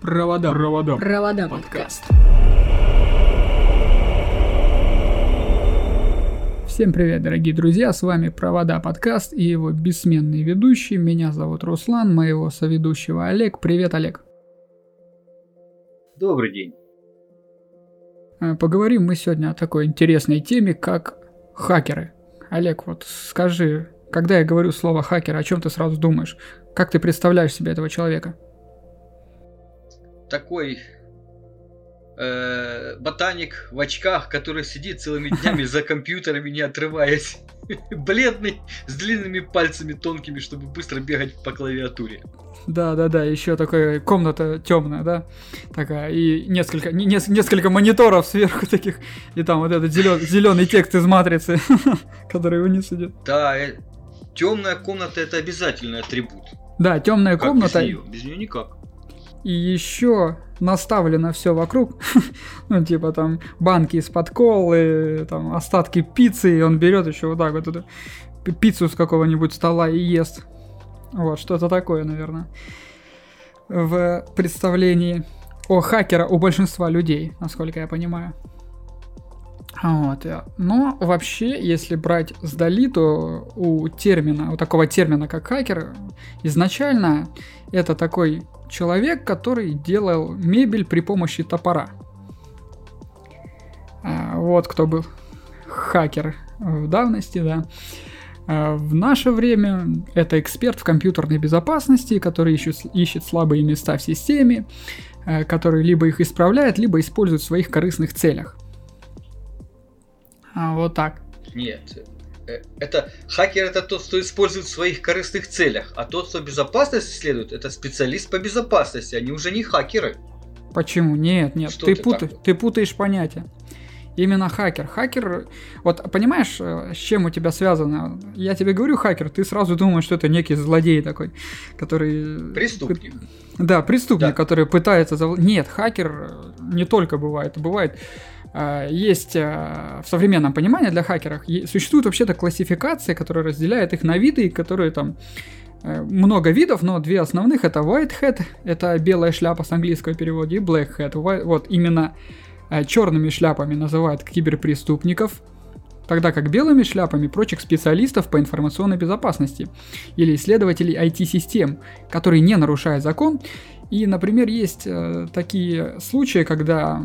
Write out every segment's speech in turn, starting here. Провода подкаст. Всем привет, дорогие друзья, с вами Провода подкаст и его бессменный ведущий. Меня зовут Руслан, моего соведущего Олег. Привет, Олег. Добрый день. Поговорим мы сегодня о такой интересной теме, как хакеры. Олег, вот скажи, когда я говорю слово хакер, о чем ты сразу думаешь? Как ты представляешь себе этого человека? Такой ботаник в очках, который сидит целыми днями за компьютерами, не отрываясь. Бледный, с длинными пальцами тонкими, чтобы быстро бегать по клавиатуре. Да, еще такая комната темная, да? Такая, и несколько мониторов сверху таких, и там вот этот зеленый текст из матрицы, который вниз идет. Да, темная комната — это обязательный атрибут. Да, темная комната. Без нее никак. И еще наставлено все вокруг, ну типа там банки из-под колы, там остатки пиццы, и он берет еще вот так вот эту пиццу с какого-нибудь стола и ест. Вот, что-то такое, наверное, в представлении о хакера у большинства людей, насколько я понимаю. Вот. Но вообще, если брать сдали, то у такого термина, как хакер, изначально это такой человек, который делал мебель при помощи топора. Вот кто был хакер в давности, да. В наше время это эксперт в компьютерной безопасности, который ищет слабые места в системе, который либо их исправляет, либо использует в своих корыстных целях. Вот так. Нет, это хакер — это тот, кто использует в своих корыстных целях, а тот, кто безопасность исследует, это специалист по безопасности, они уже не хакеры. Почему? Нет, ты путаешь понятия. Именно хакер. Хакер, вот понимаешь, с чем у тебя связано? Я тебе говорю хакер, ты сразу думаешь, что это некий злодей такой, который... Преступник. Да, преступник, да. Который пытается... Нет, хакер не только бывает, бывает... Есть в современном понимании для хакеров существует вообще-то классификация, которая разделяет их на виды, которые там много видов, но две основных — это white hat, это белая шляпа с английского перевода, и black hat. Вот именно черными шляпами называют киберпреступников, тогда как белыми шляпами прочих специалистов по информационной безопасности или исследователей IT-систем, которые не нарушают закон. И, например, есть такие случаи, когда...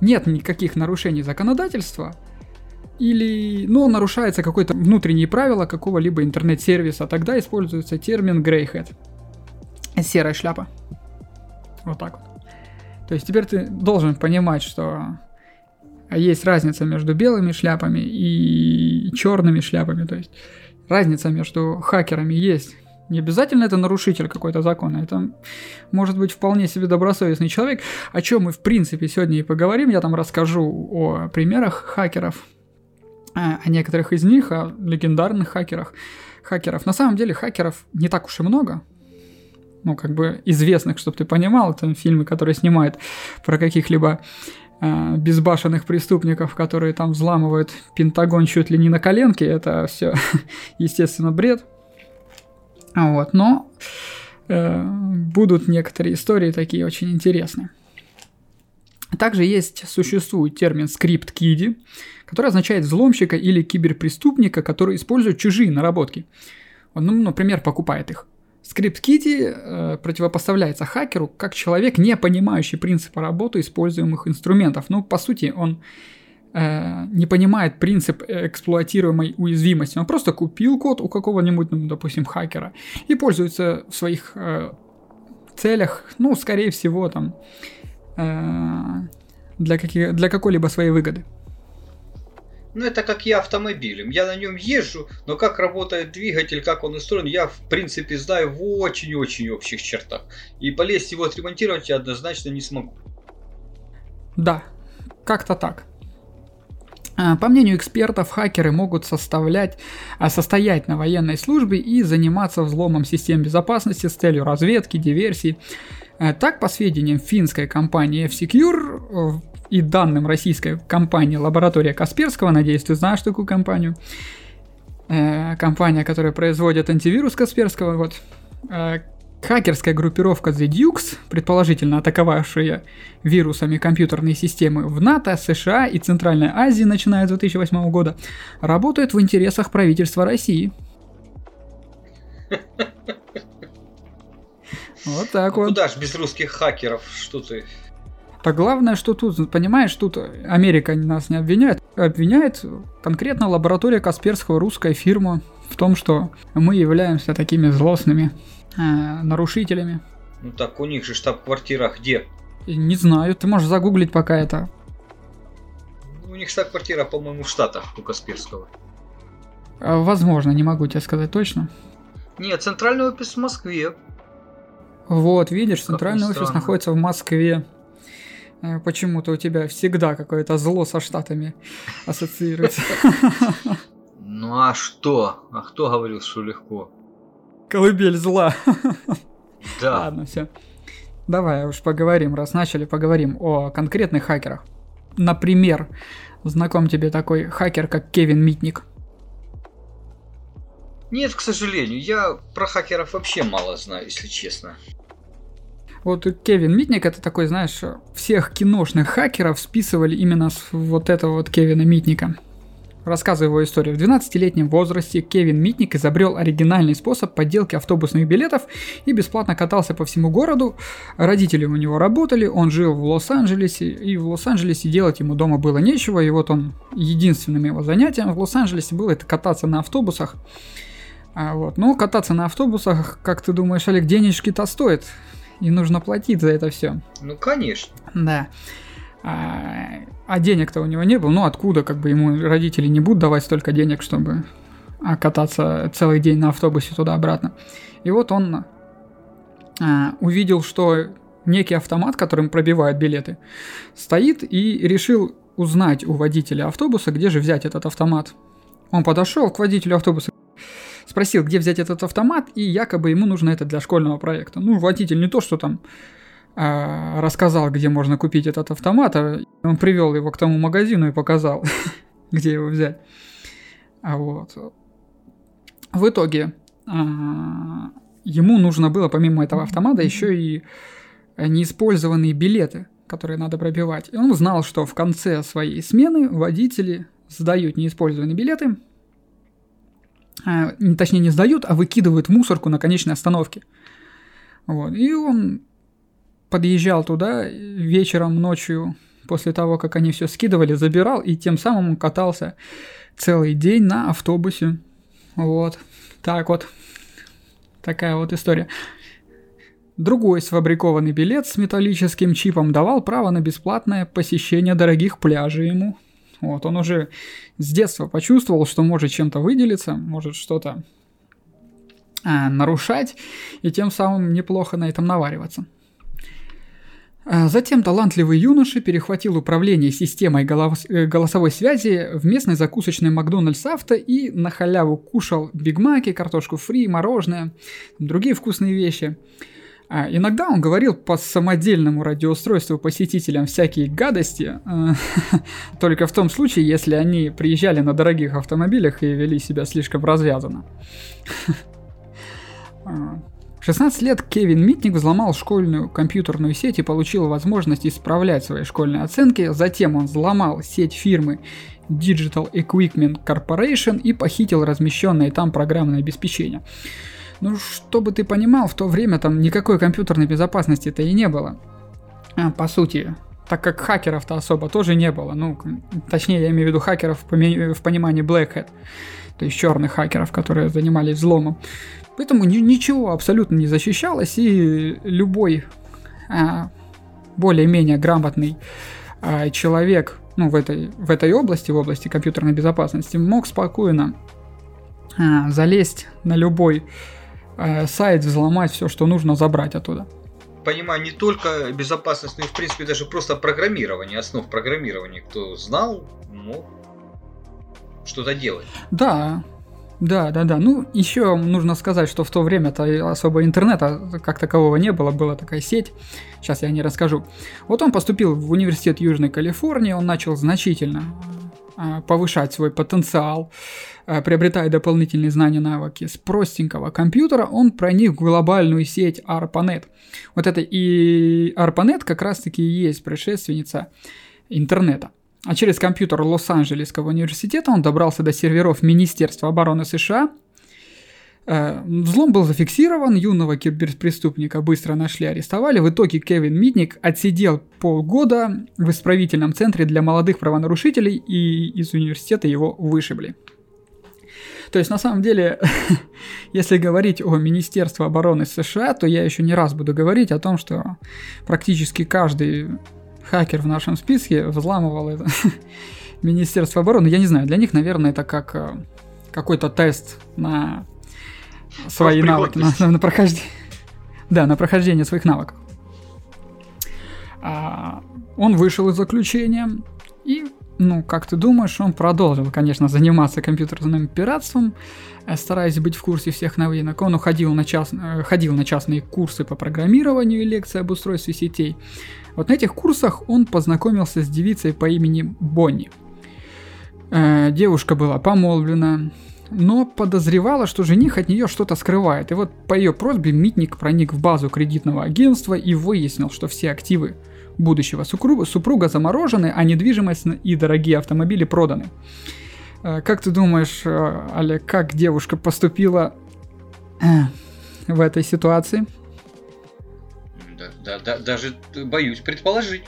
нет никаких нарушений законодательства, или, нарушается какое-то внутреннее правило какого-либо интернет-сервиса, тогда используется термин grey hat, серая шляпа. Вот так вот. То есть теперь ты должен понимать, что есть разница между белыми шляпами и черными шляпами, то есть разница между хакерами есть. Не обязательно это нарушитель какой-то закона, это может быть вполне себе добросовестный человек, о чем мы в принципе сегодня и поговорим. Я там расскажу о примерах хакеров, о некоторых из них, о легендарных хакеров. На самом деле хакеров не так уж и много, известных, чтобы ты понимал, там фильмы, которые снимают про каких-либо безбашенных преступников, которые там взламывают Пентагон чуть ли не на коленке, это все, естественно, бред. Вот, но будут некоторые истории такие очень интересные. Также существует термин скрипт-кидди, который означает взломщика или киберпреступника, который использует чужие наработки. Он, например, покупает их. Скрипт-кидди противопоставляется хакеру как человек, не понимающий принципа работы используемых инструментов. По сути, он не понимает принцип эксплуатируемой уязвимости. Он просто купил код у какого-нибудь, хакера и пользуется в своих целях, скорее всего, там, для какой-либо своей выгоды. Это как я автомобилем. Я на нем езжу, но как работает двигатель, как он устроен, я, в принципе, знаю в очень-очень общих чертах. И полезть его отремонтировать я однозначно не смогу. Да, как-то так. По мнению экспертов, хакеры могут состоять на военной службе и заниматься взломом систем безопасности с целью разведки, диверсий. Так, по сведениям финской компании F-Secure и данным российской компании «Лаборатория Касперского», надеюсь, ты знаешь такую компанию, компания, которая производит антивирус Касперского, Хакерская группировка The Dukes, предположительно атаковавшая вирусами компьютерные системы в НАТО, США и Центральной Азии, начиная с 2008 года, работает в интересах правительства России. Вот так вот. Куда ж без русских хакеров, что ты... Так главное, что тут, понимаешь, тут Америка нас не обвиняет. Обвиняет конкретно лаборатория Касперского, русская фирма, в том, что мы являемся такими злостными нарушителями. Ну так у них же штаб-квартира где? Не знаю, ты можешь загуглить пока это. У них штаб-квартира, по-моему, в Штатах у Касперского. Возможно, не могу тебе сказать точно. Нет, центральный офис в Москве. Вот, видишь, центральный офис находится в Москве. Почему-то у тебя всегда какое-то зло со Штатами ассоциируется. Ну а что? А кто говорил, что легко? Колыбель зла. Да. Ладно, все. Давай уж поговорим, раз начали, поговорим о конкретных хакерах. Например, знаком тебе такой хакер, как Кевин Митник? Нет, к сожалению, я про хакеров вообще мало знаю, если честно. Вот Кевин Митник, это такой, знаешь, всех киношных хакеров списывали именно с вот этого вот Кевина Митника. Рассказываю его историю. В 12-летнем возрасте Кевин Митник изобрел оригинальный способ подделки автобусных билетов и бесплатно катался по всему городу. Родители у него работали, он жил в Лос-Анджелесе, и в Лос-Анджелесе делать ему дома было нечего, и вот он, единственным его занятием в Лос-Анджелесе было это кататься на автобусах. Вот. Ну, кататься на автобусах, как ты думаешь, Олег, денежки-то стоит? И нужно платить за это все. Ну, конечно. Да. А денег-то у него не было. Ну, откуда, как бы, ему родители не будут давать столько денег, чтобы кататься целый день на автобусе туда-обратно. И вот он увидел, что некий автомат, которым пробивают билеты, стоит, и решил узнать у водителя автобуса, где же взять этот автомат. Он подошел к водителю автобуса, спросил, где взять этот автомат, и якобы ему нужно это для школьного проекта. Ну, водитель не то, что там рассказал, где можно купить этот автомат, а он привел его к тому магазину и показал, где его взять. Вот. В итоге ему нужно было, помимо этого автомата, еще и неиспользованные билеты, которые надо пробивать. И он знал, что в конце своей смены водители сдают неиспользованные билеты, точнее не сдают, а выкидывают в мусорку на конечной остановке. Вот. И он подъезжал туда вечером, ночью, после того, как они все скидывали, забирал, и тем самым катался целый день на автобусе. Вот. Так вот. Такая вот история. Другой сфабрикованный билет с металлическим чипом давал право на бесплатное посещение дорогих пляжей ему. Вот, он уже с детства почувствовал, что может чем-то выделиться, может что-то нарушать, и тем самым неплохо на этом навариваться. Затем талантливый юноша перехватил управление системой голосовой связи в местной закусочной Макдональдс авто и на халяву кушал бигмаки, картошку фри, мороженое, другие вкусные вещи. Иногда он говорил по самодельному радиоустройству посетителям всякие гадости, только в том случае, если они приезжали на дорогих автомобилях и вели себя слишком развязанно. 16 лет Кевин Митник взломал школьную компьютерную сеть и получил возможность исправлять свои школьные оценки. Затем он взломал сеть фирмы Digital Equipment Corporation и похитил размещенное там программное обеспечение. Ну, чтобы ты понимал, в то время там никакой компьютерной безопасности-то и не было, по сути, так как хакеров-то особо тоже не было, ну, точнее, я имею в виду хакеров в понимании Black Hat, то есть черных хакеров, которые занимались взломом, поэтому ничего абсолютно не защищалось, и любой более-менее грамотный человек, ну, в этой области, в области компьютерной безопасности, мог спокойно залезть на любой сайт, взломать все, что нужно, забрать оттуда. Понимаю, не только безопасность, но и в принципе даже просто программирование, основ программирования. Кто знал, мог что-то делать. Да. Ну, еще нужно сказать, что в то время-то особо интернета как такового не было, была такая сеть. Сейчас я о ней расскажу. Вот он поступил в университет Южной Калифорнии, он начал значительно повышать свой потенциал, приобретая дополнительные знания и навыки с простенького компьютера, он проник в глобальную сеть ARPANET. Вот это и ARPANET как раз-таки и есть предшественница интернета. А через компьютер Лос-Анджелесского университета он добрался до серверов Министерства обороны США. Взлом был зафиксирован, юного киберпреступника быстро нашли, арестовали. В итоге Кевин Митник отсидел полгода в исправительном центре для молодых правонарушителей, и из университета его вышибли. То есть, на самом деле, если говорить о Министерстве обороны США, то я еще не раз буду говорить о том, что практически каждый хакер в нашем списке взламывал это Министерство обороны. Я не знаю, для них, наверное, это как какой-то тест на свои навыки, на прохождение своих навыков. Он вышел из заключения, и, как ты думаешь, он продолжил, конечно, заниматься компьютерным пиратством, стараясь быть в курсе всех новинок. Он ходил на частные курсы по программированию и лекции об устройстве сетей. Вот на этих курсах он познакомился с девицей по имени Бонни. Девушка была помолвлена, но подозревала, что жених от нее что-то скрывает. И вот по ее просьбе Митник проник в базу кредитного агентства и выяснил, что все активы будущего супруга заморожены, а недвижимость и дорогие автомобили проданы. Как ты думаешь, Олег, как девушка поступила в этой ситуации? Даже боюсь предположить.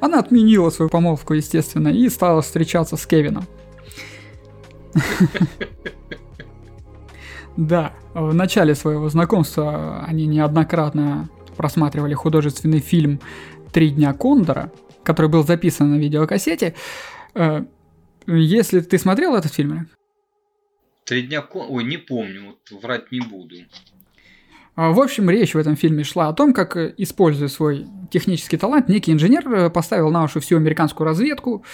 Она отменила свою помолвку, естественно, и стала встречаться с Кевином. Да, в начале своего знакомства они неоднократно просматривали художественный фильм «Три дня Кондора», который был записан на видеокассете. Если ты смотрел этот фильм? «Три дня Кондора»? Ой, не помню, вот врать не буду. В общем, речь в этом фильме шла о том, как, используя свой технический талант, некий инженер поставил на уши всю американскую разведку.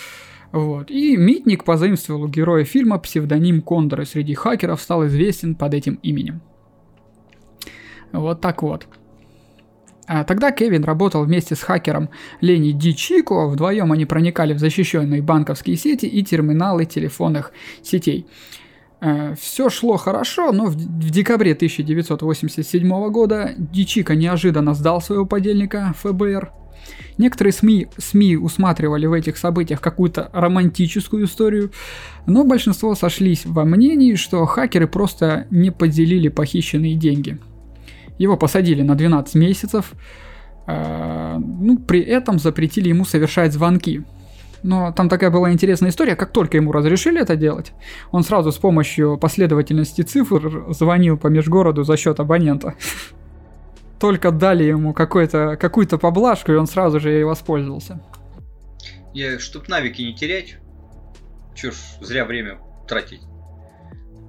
Вот. И Митник позаимствовал у героя фильма псевдоним Кондора. Среди хакеров стал известен под этим именем. Вот так вот. А тогда Кевин работал вместе с хакером Ленни Дичико. Вдвоем они проникали в защищенные банковские сети и терминалы телефонных сетей. Все шло хорошо, но в декабре 1987 года Дичико неожиданно сдал своего подельника ФБР. Некоторые СМИ усматривали в этих событиях какую-то романтическую историю, но большинство сошлись во мнении, что хакеры просто не поделили похищенные деньги. Его посадили на 12 месяцев, при этом запретили ему совершать звонки. Но там такая была интересная история, как только ему разрешили это делать, он сразу с помощью последовательности цифр звонил по межгороду за счет абонента. Только дали ему какую-то поблажку, и он сразу же ей воспользовался. Чтоб навыки не терять, чё ж зря время тратить.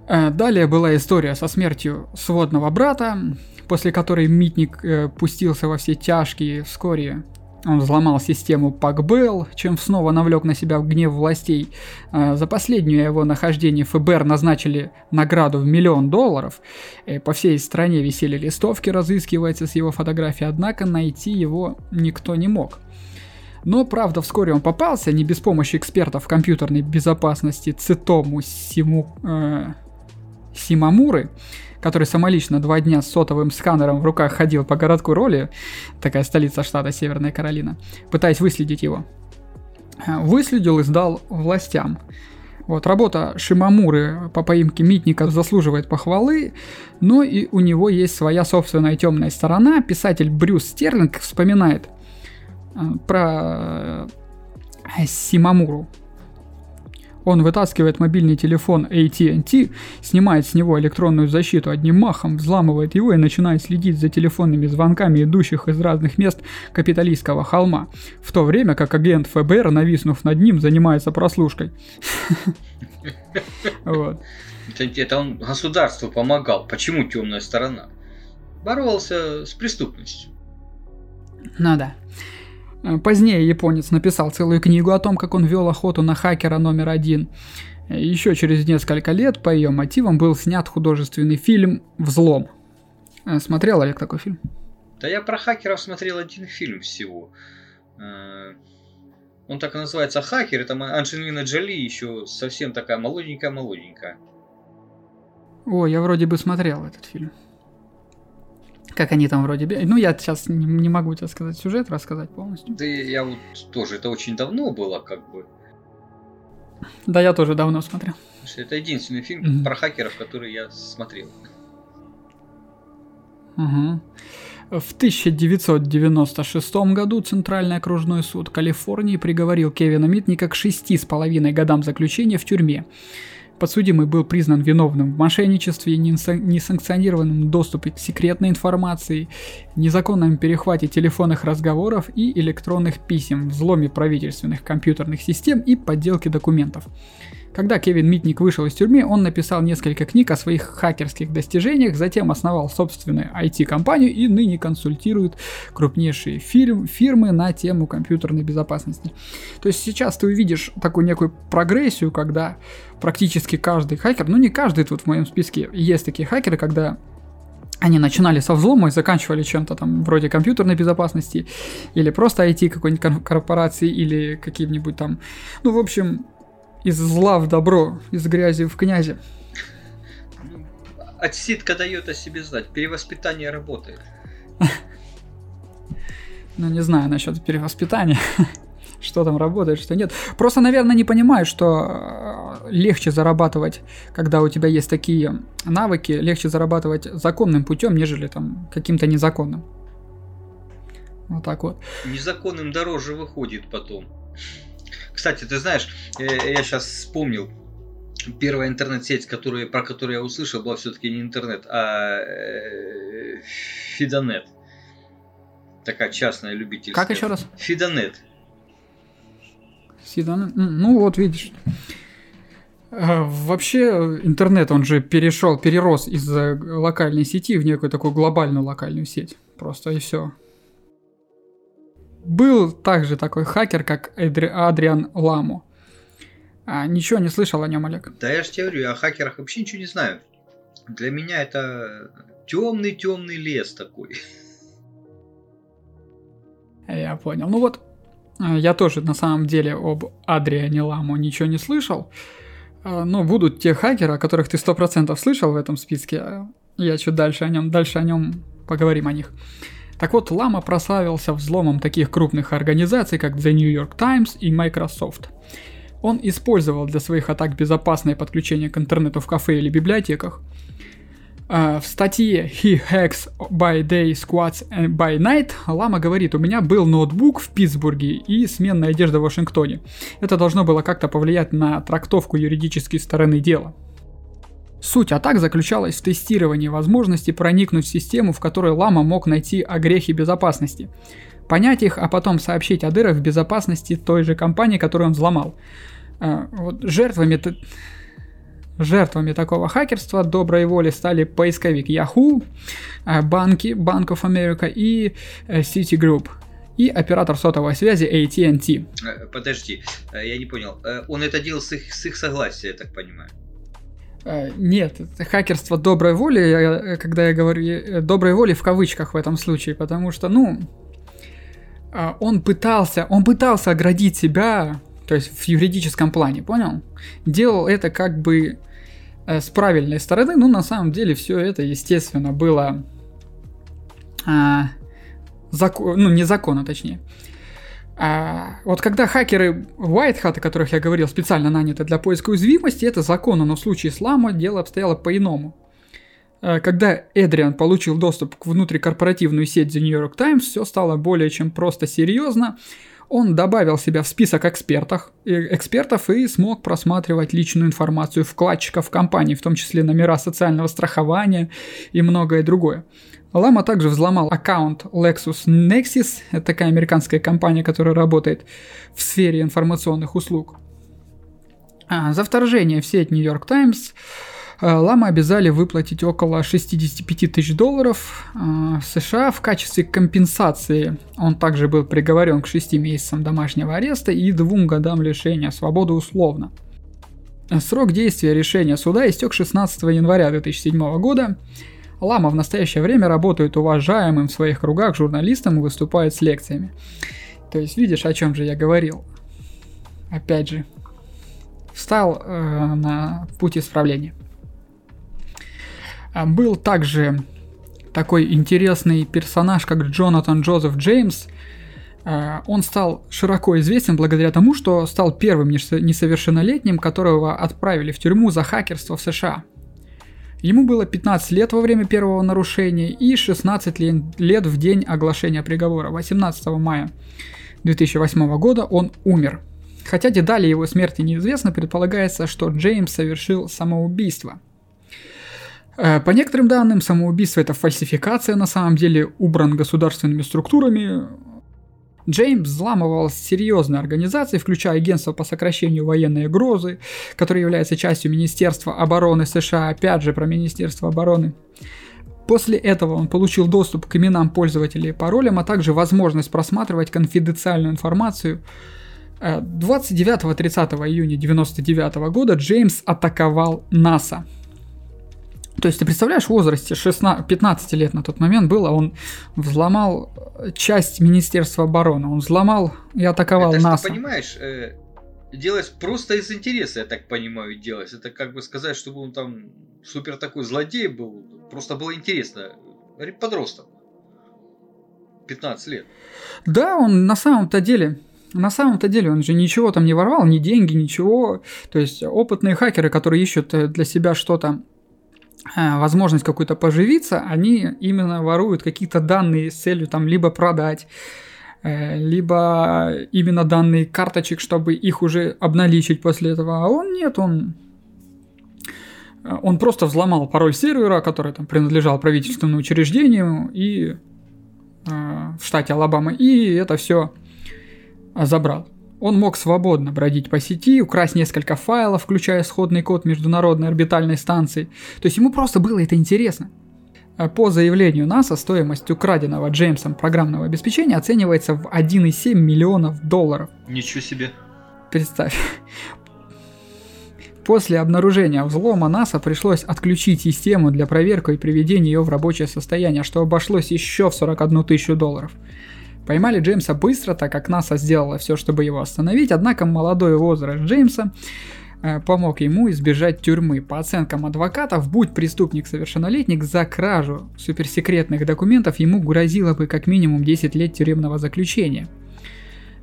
Далее была история со смертью сводного брата, после которой Митник пустился во все тяжкие. Вскоре он взломал систему Пакбэл, чем снова навлек на себя гнев властей. За последнее его нахождение ФБР назначили награду в $1 миллион. По всей стране висели листовки, разыскивается с его фотографией, однако найти его никто не мог. Но, правда, вскоре он попался, не без помощи экспертов компьютерной безопасности Цитому Симомуры, который самолично 2 дня с сотовым сканером в руках ходил по городку Роли, такая столица штата Северная Каролина, пытаясь выследить его. Выследил и сдал властям. Вот, работа Симомуры по поимке Митника заслуживает похвалы, но и у него есть своя собственная темная сторона. Писатель Брюс Стерлинг вспоминает про Симомуру. Он вытаскивает мобильный телефон AT&T, снимает с него электронную защиту одним махом, взламывает его и начинает следить за телефонными звонками, идущих из разных мест капиталистского холма, в то время как агент ФБР, нависнув над ним, занимается прослушкой. Это он государству помогал. Почему темная сторона? Боролся с преступностью. Ну да. Позднее японец написал целую книгу о том, как он вел охоту на хакера №1. Еще через несколько лет по ее мотивам был снят художественный фильм «Взлом». Смотрел, Олег, такой фильм? Да я про хакеров смотрел один фильм всего. Он так и называется «Хакер», и там Анжелина Джоли еще совсем такая молоденькая-молоденькая. О, я вроде бы смотрел этот фильм. Как они там вроде... Ну, я сейчас не могу тебе сказать сюжет, рассказать полностью. Да я вот тоже, это очень давно было, как бы. Да, я тоже давно смотрел. Это единственный фильм про хакеров, который я смотрел. Угу. В 1996 году Центральный окружной суд Калифорнии приговорил Кевина Митника к 6,5 годам заключения в тюрьме. Подсудимый был признан виновным в мошенничестве, несанкционированном доступе к секретной информации, незаконном перехвате телефонных разговоров и электронных писем, взломе правительственных компьютерных систем и подделке документов. Когда Кевин Митник вышел из тюрьмы, он написал несколько книг о своих хакерских достижениях, затем основал собственную IT-компанию и ныне консультирует крупнейшие фирмы на тему компьютерной безопасности. То есть сейчас ты увидишь такую некую прогрессию, когда практически каждый хакер, ну не каждый тут в моем списке, есть такие хакеры, когда... Они начинали со взлома и заканчивали чем-то там вроде компьютерной безопасности или просто IT какой-нибудь корпорации или каким-нибудь там... Ну, в общем, из зла в добро, из грязи в князи. Отсидка дает о себе знать. Перевоспитание работает. Ну, не знаю насчет перевоспитания. Что там работает, что нет. Просто, наверное, не понимаю, что легче зарабатывать, когда у тебя есть такие навыки, легче зарабатывать законным путем, нежели там каким-то незаконным. Вот так вот. Незаконным дороже выходит потом. Кстати, ты знаешь, я сейчас вспомнил, первая интернет-сеть, про которую я услышал, была все-таки не интернет, а Фидонет. Такая частная любительская. Как еще раз? Фидонет. Ну вот видишь. Вообще интернет, он же перерос из локальной сети в некую такую глобальную локальную сеть. Просто и все. Был также такой хакер, как Адриан Ламу. Ничего не слышал о нем, Олег? Да я же тебе говорю, я о хакерах вообще ничего не знаю. Для меня это темный-темный лес такой. Я понял. Ну вот. Я тоже на самом деле об Адриане Ламу ничего не слышал, но будут те хакеры, о которых ты 100% слышал в этом списке, я чуть дальше о нем поговорим о них. Так вот, Лама прославился взломом таких крупных организаций, как The New York Times и Microsoft. Он использовал для своих атак безопасное подключение к интернету в кафе или библиотеках. В статье «He hacks by day, squats by night» Лама говорит: «У меня был ноутбук в Питтсбурге и сменная одежда в Вашингтоне. Это должно было как-то повлиять на трактовку юридической стороны дела». Суть атак заключалась в тестировании возможности проникнуть в систему, в которой Лама мог найти огрехи безопасности, понять их, а потом сообщить о дырах в безопасности той же компании, которую он взломал. Вот Жертвами такого хакерства доброй воли стали поисковик Yahoo, банки Bank of America и Citigroup, и оператор сотовой связи AT&T. Подожди, я не понял, он это делал с их согласия, я так понимаю? Нет, это хакерство доброй воли, когда я говорю «доброй воли» в кавычках в этом случае, потому что, он пытался оградить себя... То есть в юридическом плане, понял? Делал это как бы с правильной стороны, но на самом деле все это, естественно, было незаконно. Вот когда хакеры White Hat, о которых я говорил, специально наняты для поиска уязвимости, это законно, но в случае с Ламо дело обстояло по-иному. Когда Эдриан получил доступ к внутрикорпоративную сеть The New York Times, все стало более чем просто серьезно. Он добавил себя в список экспертов и смог просматривать личную информацию вкладчиков компании, в том числе номера социального страхования и многое другое. Лама также взломал аккаунт LexisNexis, это такая американская компания, которая работает в сфере информационных услуг. За вторжение в сеть New York Times Лама обязали выплатить около $65,000 США в качестве компенсации. Он также был приговорен к 6 месяцам домашнего ареста и 2 годам лишения свободы условно. Срок действия решения суда истек 16 января 2007 года. Лама в настоящее время работает уважаемым в своих кругах журналистом и выступает с лекциями. То есть видишь, о чем же я говорил. опять же, встал на путь исправления. Был также такой интересный персонаж, как Джонатан Джозеф Джеймс. Он стал широко известен благодаря тому, что стал первым несовершеннолетним, которого отправили в тюрьму за хакерство в США. Ему было 15 лет во время первого нарушения и 16 лет в день оглашения приговора. 18 мая 2008 года он умер. Хотя детали его смерти неизвестны, предполагается, что Джеймс совершил самоубийство. По некоторым данным, самоубийство – это фальсификация, на самом деле убран государственными структурами. Джеймс взламывал серьезные организации, включая агентство по сокращению военной угрозы, которое является частью Министерства обороны США, опять же про Министерство обороны. После этого он получил доступ к именам пользователей и паролям, а также возможность просматривать конфиденциальную информацию. 29-30 июня 1999 года Джеймс атаковал НАСА. То есть, ты представляешь, в возрасте 15 лет на тот момент было, он взломал часть Министерства обороны, он взломал и атаковал НАСА. Ты понимаешь, делалось просто из интереса, я так понимаю, делалось. Это как бы сказать, чтобы он там супер такой злодей был, просто было интересно. Подросток, 15 лет. Да, он на самом-то деле он же ничего там не ворвал, ни деньги, ничего. То есть, опытные хакеры, которые ищут для себя что-то, возможность какую-то поживиться, они именно воруют какие-то данные с целью там либо продать, либо именно данные карточек, чтобы их уже обналичить после этого. А он нет, он просто взломал пароль сервера, который там принадлежал правительственному учреждению и в штате Алабама, и это все забрал. Он мог свободно бродить по сети, украсть несколько файлов, включая исходный код Международной орбитальной станции. То есть ему просто было это интересно. По заявлению НАСА, стоимость украденного Джеймсом программного обеспечения оценивается в $1,7 миллиона. Ничего себе. Представь. После обнаружения взлома НАСА пришлось отключить систему для проверки и приведения ее в рабочее состояние, что обошлось еще в $41,000. Поймали Джеймса быстро, так как НАСА сделала все, чтобы его остановить, однако молодой возраст Джеймса помог ему избежать тюрьмы. По оценкам адвокатов, будь преступник совершеннолетний, за кражу суперсекретных документов ему грозило бы как минимум 10 лет тюремного заключения.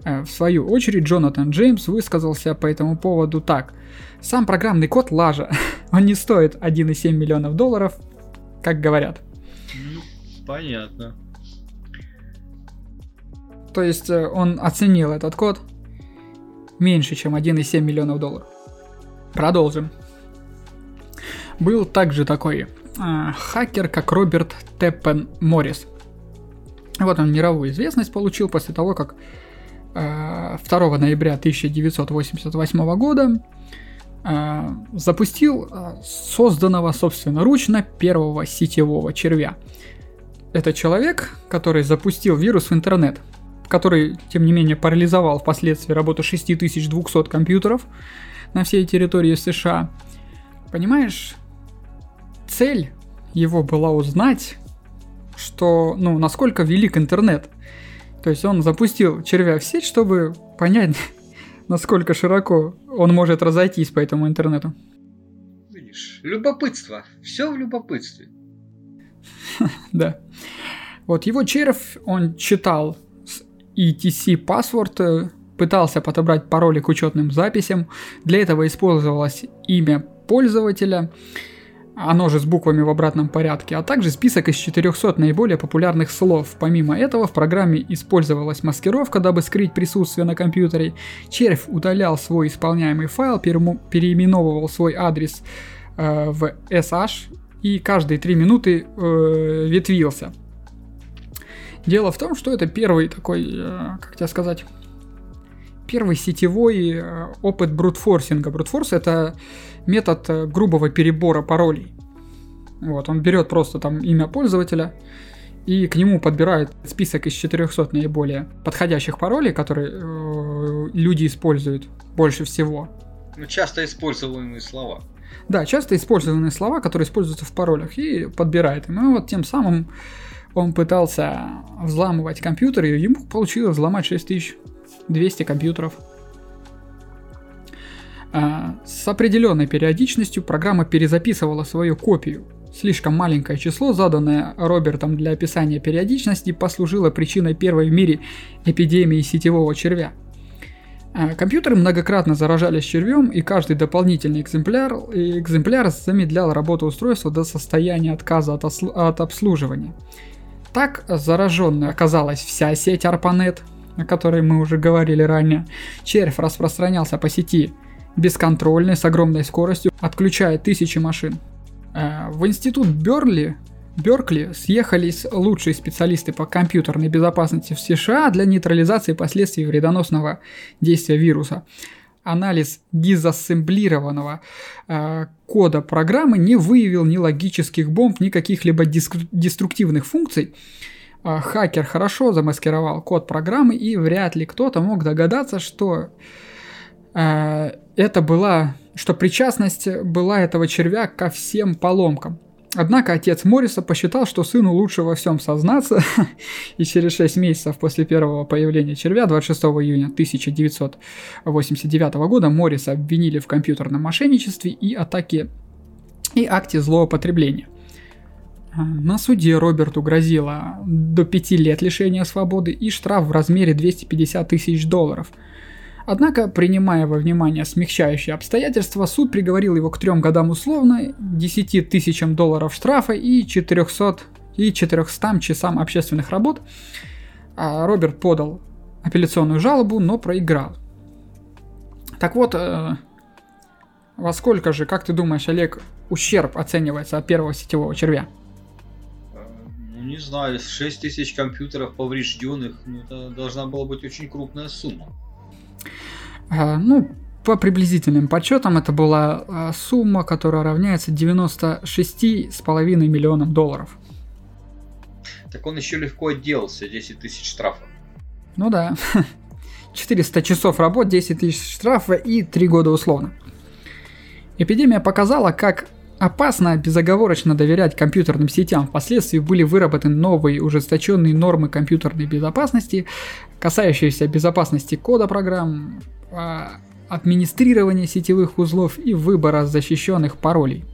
В свою очередь, Джонатан Джеймс высказался по этому поводу так. «Сам программный код лажа, он не стоит $1,7 миллиона, как говорят». Ну, понятно. То есть он оценил этот код меньше, чем $1,7 миллиона. Продолжим. Был также такой хакер, как Роберт Теппен Моррис. Вот он мировую известность получил после того, как 2 ноября 1988 года запустил созданного собственноручно первого сетевого червя. Это человек, который запустил вирус в интернет, который, тем не менее, парализовал впоследствии работу 6200 компьютеров на всей территории США. Понимаешь, цель его была узнать, что, насколько велик интернет. То есть он запустил червя в сеть, чтобы понять, насколько широко он может разойтись по этому интернету. Видишь, любопытство. Все в любопытстве. Да. Вот его червь, он читал ETC паспорт, пытался подобрать пароли к учетным записям. Для этого использовалось имя пользователя, оно же с буквами в обратном порядке, а также список из 400 наиболее популярных слов. Помимо этого, в программе использовалась маскировка, дабы скрыть присутствие на компьютере. Червь удалял свой исполняемый файл, переименовывал свой адрес в SH и каждые 3 минуты ветвился. Дело в том, что это первый такой, первый сетевой опыт брутфорсинга. Брутфорс — это метод грубого перебора паролей. Вот, он берет просто там имя пользователя и к нему подбирает список из 400 наиболее подходящих паролей, которые люди используют больше всего. Часто используемые слова. Да, часто используемые слова, которые используются в паролях, и подбирает им. И вот тем самым он пытался взламывать компьютеры, и ему получилось взломать 6200 компьютеров. С определенной периодичностью программа перезаписывала свою копию. Слишком маленькое число, заданное Робертом для описания периодичности, послужило причиной первой в мире эпидемии сетевого червя. Компьютеры многократно заражались червем, и каждый дополнительный экземпляр замедлял работу устройства до состояния отказа от обслуживания. Так зараженной оказалась вся сеть ARPANET, о которой мы уже говорили ранее. Червь распространялся по сети бесконтрольно, с огромной скоростью, отключая тысячи машин. В институт Беркли съехались лучшие специалисты по компьютерной безопасности в США для нейтрализации последствий вредоносного действия вируса. Анализ дезассемблированного кода программы не выявил ни логических бомб, ни каких-либо деструктивных функций. Хакер хорошо замаскировал код программы, и вряд ли кто-то мог догадаться, что что причастность была этого червя ко всем поломкам. Однако отец Морриса посчитал, что сыну лучше во всем сознаться, и через 6 месяцев после первого появления червя, 26 июня 1989 года, Морриса обвинили в компьютерном мошенничестве и атаке и акте злоупотребления. На суде Роберту грозило до 5 лет лишения свободы и штраф в размере $250 тысяч. Однако, принимая во внимание смягчающие обстоятельства, суд приговорил его к 3 годам условно, $10 тысячам штрафа и 400 часам общественных работ. Роберт подал апелляционную жалобу, но проиграл. Так вот, во сколько же, как ты думаешь, Олег, ущерб оценивается от первого сетевого червя? Не знаю, 6000 компьютеров поврежденных, это должна была быть очень крупная сумма. По приблизительным подсчетам, это была сумма, которая равняется $96,5 миллионам. Так он еще легко отделался, 10 тысяч штрафа. 400 часов работ, 10 тысяч штрафа и 3 года условно. Эпидемия показала, как опасно безоговорочно доверять компьютерным сетям. Впоследствии были выработаны новые ужесточенные нормы компьютерной безопасности, касающиеся безопасности кода программ, администрирования сетевых узлов и выбора защищенных паролей.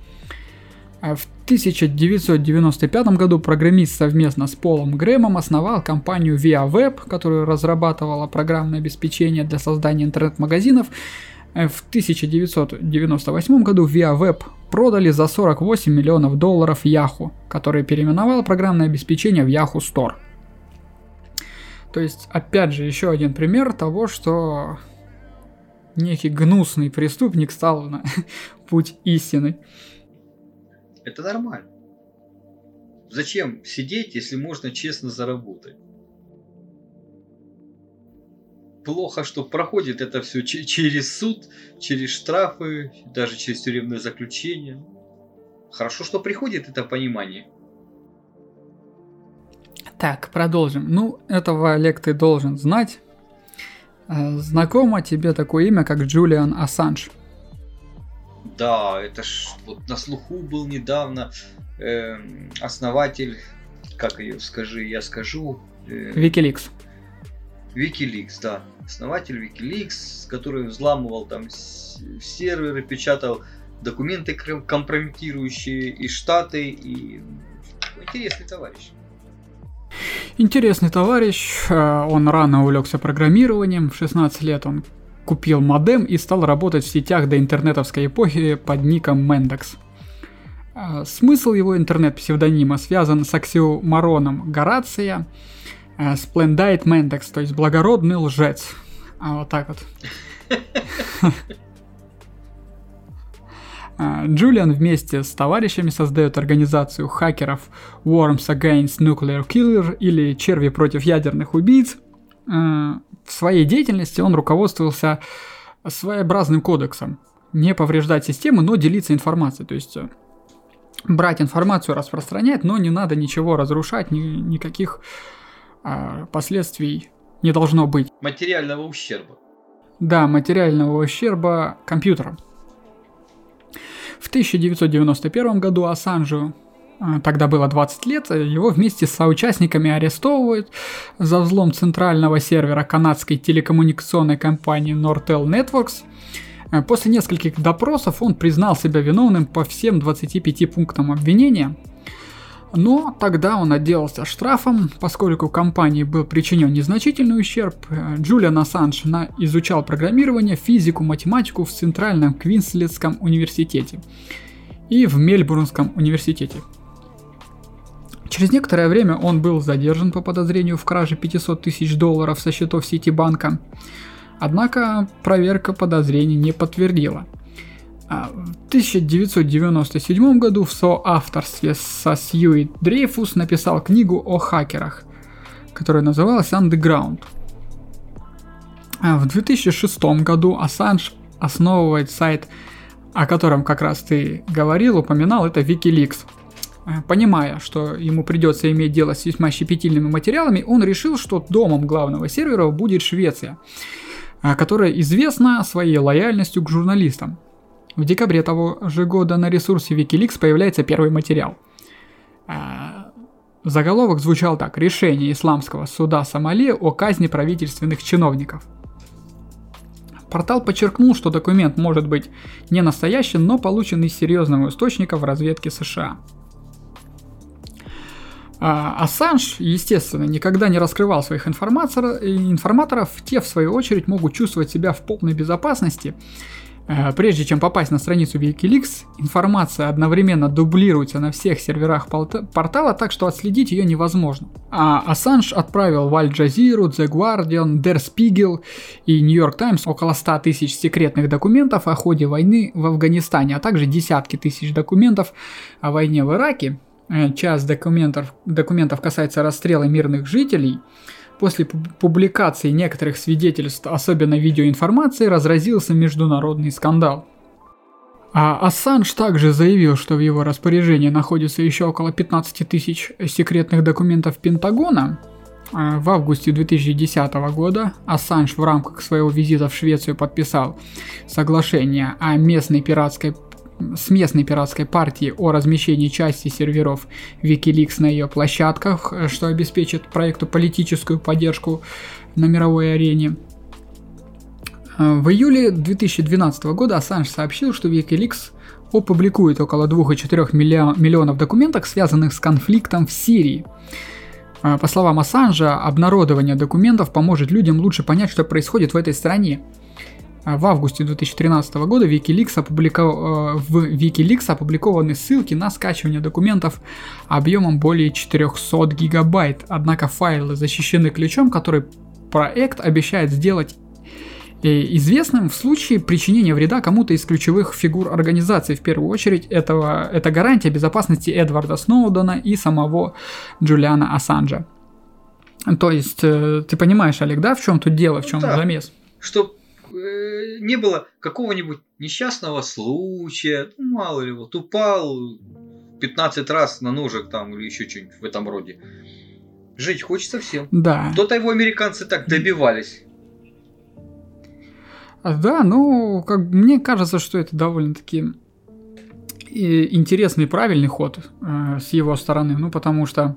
В 1995 году программист совместно с Полом Грэмом основал компанию ViaWeb, которая разрабатывала программное обеспечение для создания интернет-магазинов. В 1998 году ViaWeb продали за $48 миллионов Yahoo, который переименовал программное обеспечение в Yahoo Store. То есть, опять же, еще один пример того, что некий гнусный преступник стал на путь истины. Это нормально. Зачем сидеть, если можно честно заработать? Плохо, что проходит это все через суд, через штрафы, даже через тюремное заключение. Хорошо, что приходит это понимание. Так, продолжим. Этого, Олег, ты должен знать. Знакомо тебе такое имя, как Джулиан Ассанж? Да, это ж вот на слуху был недавно основатель, как ее скажи, я скажу... WikiLeaks, да. Основатель WikiLeaks, который взламывал там серверы, печатал документы компрометирующие и Штаты, и... Интересный товарищ. Он рано увлекся программированием. В 16 лет он купил модем и стал работать в сетях до интернетовской эпохи под ником Mendix. Смысл его интернет-псевдонима связан с оксюмороном Горация, Splendid Mendix, то есть благородный лжец. Вот так вот. Джулиан вместе с товарищами создает организацию хакеров Worms Against Nuclear Killer, или черви против ядерных убийц. В своей деятельности он руководствовался своеобразным кодексом. Не повреждать систему, но делиться информацией. То есть брать информацию, распространять, но не надо ничего разрушать, никаких последствий не должно быть. Материального ущерба. Да, материального ущерба компьютерам. В 1991 году Ассанжу, тогда было 20 лет, его вместе с соучастниками арестовывают за взлом центрального сервера канадской телекоммуникационной компании Nortel Networks. После нескольких допросов он признал себя виновным по всем 25 пунктам обвинения. Но тогда он отделался штрафом, поскольку компании был причинен незначительный ущерб. Джулиан Ассанж изучал программирование, физику, математику в Центральном Квинслетском университете и в Мельбурнском университете. Через некоторое время он был задержан по подозрению в краже $500 тысяч со счетов Ситибанка, однако проверка подозрений не подтвердила. В 1997 году в соавторстве со Сьюи Дрейфус написал книгу о хакерах, которая называлась «Underground». В 2006 году Ассанж основывает сайт, о котором как раз ты говорил, упоминал, это WikiLeaks. Понимая, что ему придется иметь дело с весьма щепетильными материалами, он решил, что домом главного сервера будет Швеция, которая известна своей лояльностью к журналистам. В декабре того же года на ресурсе WikiLeaks появляется первый материал. Заголовок звучал так: «Решение исламского суда Сомали о казни правительственных чиновников». Портал подчеркнул, что документ может быть не настоящим, но получен из серьезного источника в разведке США. Ассанж, естественно, никогда не раскрывал своих информаторов, те, в свою очередь, могут чувствовать себя в полной безопасности. Прежде чем попасть на страницу WikiLeaks, информация одновременно дублируется на всех серверах портала, так что отследить ее невозможно. А Ассанж отправил в Аль-Джазиру, The Guardian, Der Spiegel и New York Times около 100 тысяч секретных документов о ходе войны в Афганистане, а также десятки тысяч документов о войне в Ираке. Часть документов касается расстрела мирных жителей. После публикации некоторых свидетельств, особенно видеоинформации, разразился международный скандал. А Ассанж также заявил, что в его распоряжении находится еще около 15 тысяч секретных документов Пентагона. В августе 2010 года Ассанж в рамках своего визита в Швецию подписал соглашение о с местной пиратской партией о размещении части серверов WikiLeaks на ее площадках, что обеспечит проекту политическую поддержку на мировой арене. В июле 2012 года Ассанж сообщил, что WikiLeaks опубликует около 2,4 миллионов документов, связанных с конфликтом в Сирии. По словам Ассанжа, обнародование документов поможет людям лучше понять, что происходит в этой стране. В августе 2013 года в WikiLeaks опубликованы ссылки на скачивание документов объемом более 400 гигабайт, однако файлы защищены ключом, который проект обещает сделать известным в случае причинения вреда кому-то из ключевых фигур организации. В первую очередь, это гарантия безопасности Эдварда Сноудена и самого Джулиана Ассанжа. То есть, ты понимаешь, Олег, да, в чем тут дело, в чем замес? Что не было какого-нибудь несчастного случая, мало ли, вот упал 15 раз на ножик там или еще что-нибудь в этом роде. Жить хочется всем. Да. Кто-то его американцы так добивались. Да, ну, как мне кажется, что это довольно-таки интересный и правильный ход с его стороны, ну, потому что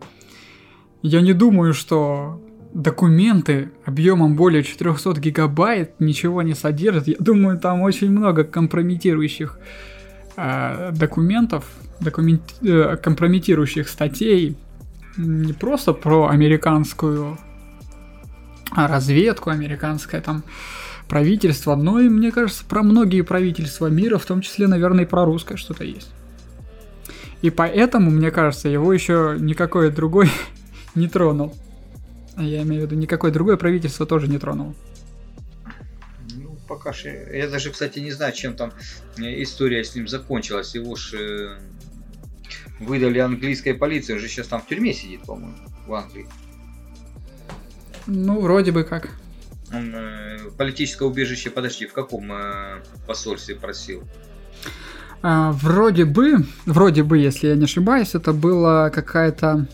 я не думаю, что документы объемом более 400 гигабайт ничего не содержат. Я думаю, там очень много компрометирующих документов, компрометирующих статей не просто про американскую разведку, американское там правительство, но и, мне кажется, про многие правительства мира, в том числе, наверное, и про русское что-то есть. И поэтому, мне кажется, его еще никакой другой не тронул. Я имею в виду, никакое другое правительство тоже не тронуло. Ну, пока что. Я даже, кстати, не знаю, чем там история с ним закончилась. Его же выдали английской полиции. Он же сейчас там в тюрьме сидит, по-моему, в Англии. Ну, вроде бы как. Он политическое убежище, подожди, в каком посольстве просил? Вроде бы, если я не ошибаюсь, это была какая-то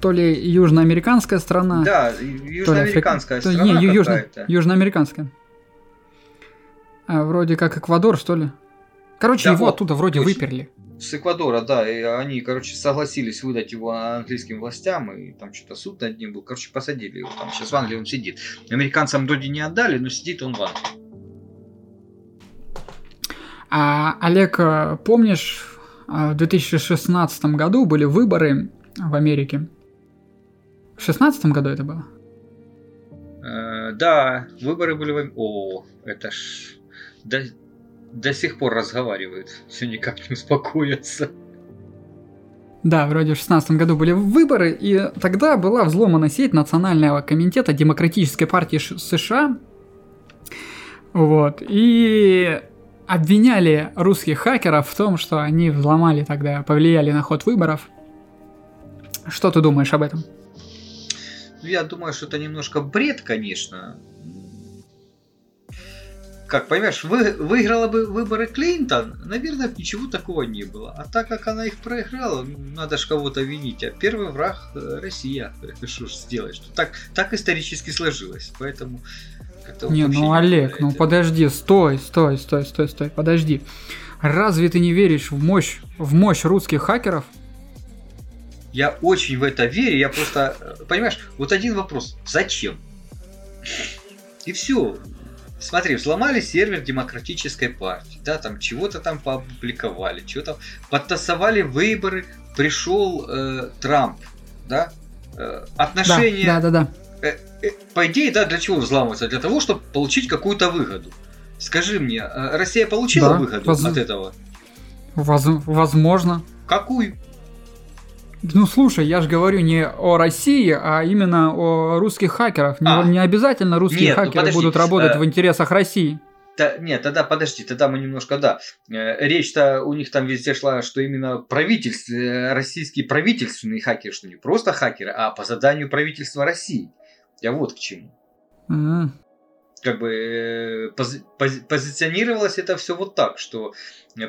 то ли южноамериканская страна. Да, южноамериканская страна. Не, южноамериканская. Вроде как Эквадор, что ли. Короче, да, его вот, оттуда вроде выперли. С Эквадора, да. И они, короче, согласились выдать его английским властям. И там что-то суд над ним был. Короче, посадили его. Там сейчас в Англии он сидит. Американцам вроде не отдали, но сидит он в Англии. Олег, помнишь, в 2016 году были выборы в Америке? В 2016 году это было? Да, выборы были в Америке. О, это ж... До сих пор разговаривают, все никак не успокоятся. Да, вроде в 2016 году были выборы, и тогда была взломана сеть Национального комитета Демократической партии США. Вот, и обвиняли русских хакеров в том, что они взломали тогда, повлияли на ход выборов. Что ты думаешь об этом? Я думаю, что это немножко бред, конечно. Как, понимаешь, выиграла бы выборы Клинтон, наверное, ничего такого не было. А так как она их проиграла, надо же кого-то винить. А первый враг — Россия. Что ж сделаешь? Так исторически сложилось. Поэтому... Не, ну, Олег, ну подожди, стой, подожди. Разве ты не веришь в мощь русских хакеров? Я очень в это верю, я просто, понимаешь, вот один вопрос: зачем? И все. Смотри, взломали сервер Демократической партии, да, там чего-то там поопубликовали, чего-то подтасовали выборы, пришел Трамп, да, отношения... Да. По идее, да, для чего взламываться? Для того, чтобы получить какую-то выгоду. Скажи мне, Россия получила выгоду от этого? Возможно. Какую? Ну, слушай, я же говорю не о России, а именно о русских хакерах. Не обязательно русские хакеры будут работать в интересах России. Нет, тогда подожди, тогда мы немножко, да. Речь-то у них там везде шла, что именно российские правительственные хакеры, что не просто хакеры, а по заданию правительства России. Я вот к чему. Mm-hmm. Как бы позиционировалось это все вот так, что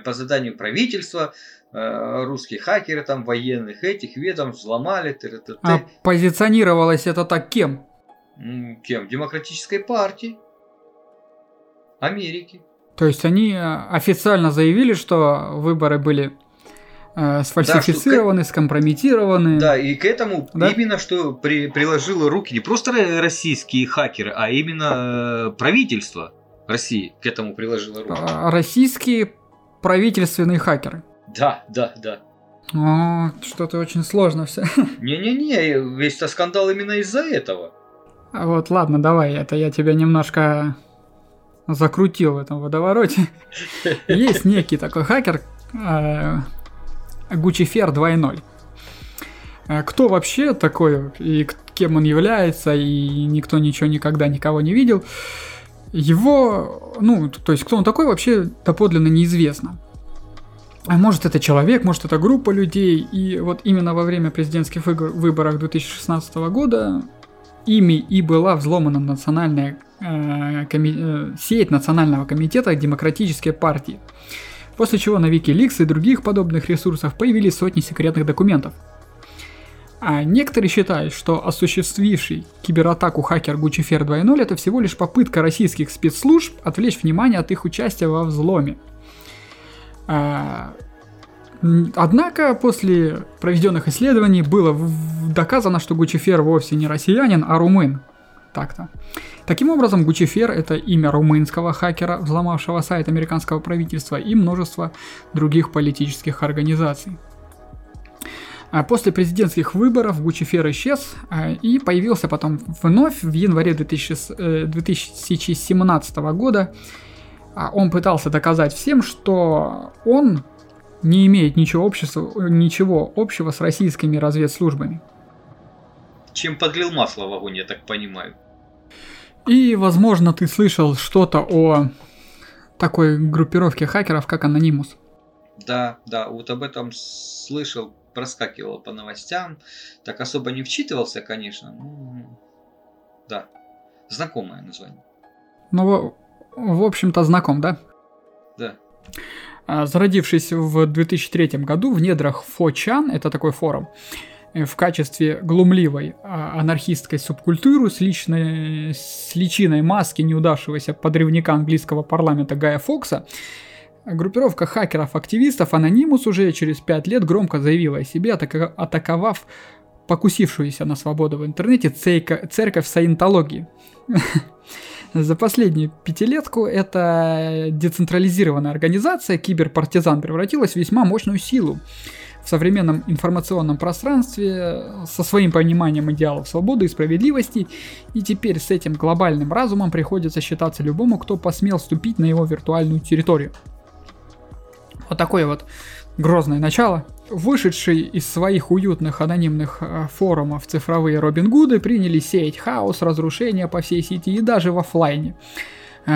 по заданию правительства русские хакеры, там, военных этих ведомств взломали. А позиционировалось это так кем? Кем? Демократической партии Америки. То есть они официально заявили, что выборы были... сфальсифицированы, да, скомпрометированы. Да, и к этому именно что приложило руки не просто российские хакеры, а именно правительство России к этому приложило руки. Российские правительственные хакеры. Да. Что-то очень сложно все. Не, весь-то скандал именно из-за этого. Вот, ладно, давай, это я тебя немножко закрутил в этом водовороте. Есть некий такой хакер... Гучифер 2.0. Кто вообще такой, и кем он является, и никто ничего никогда никого не видел. Его, то есть кто он такой, вообще доподлинно неизвестно. А может это человек, может это группа людей, и вот именно во время президентских выборов 2016 года ими и была взломана сеть Национального комитета Демократической партии. После чего на WikiLeaks и других подобных ресурсах появились сотни секретных документов. А некоторые считают, что осуществивший кибератаку хакер Гучифер 2.0 это всего лишь попытка российских спецслужб отвлечь внимание от их участия во взломе. Однако после проведенных исследований было доказано, что Гучифер вовсе не россиянин, а румын. Так-то. Таким образом, Гучифер — это имя румынского хакера, взломавшего сайт американского правительства и множество других политических организаций. А после президентских выборов Гучифер исчез и появился потом вновь в январе 2017 года. Он пытался доказать всем, что он не имеет ничего общего с российскими разведслужбами. Чем подлил масло в огонь, я так понимаю. И, возможно, ты слышал что-то о такой группировке хакеров, как Anonymous. Да, вот об этом слышал, проскакивал по новостям. Так особо не вчитывался, конечно. Да, знакомое название. В общем-то, знаком, да? Да. Зародившись в 2003 году в недрах 4chan, это такой форум, в качестве глумливой анархистской субкультуры с личиной маски неудавшегося подрывника английского парламента Гая Фокса, группировка хакеров-активистов Anonymous уже через 5 лет громко заявила о себе, атаковав покусившуюся на свободу в интернете церковь саентологии. за последнюю пятилетку эта децентрализированная организация киберпартизан превратилась в весьма мощную силу в современном информационном пространстве со своим пониманием идеалов свободы и справедливости, и теперь с этим глобальным разумом приходится считаться любому, кто посмел вступить на его виртуальную территорию. Вот такое вот грозное начало. Вышедшие из своих уютных анонимных форумов цифровые Робин Гуды приняли сеять хаос, разрушения по всей сети и даже в офлайне.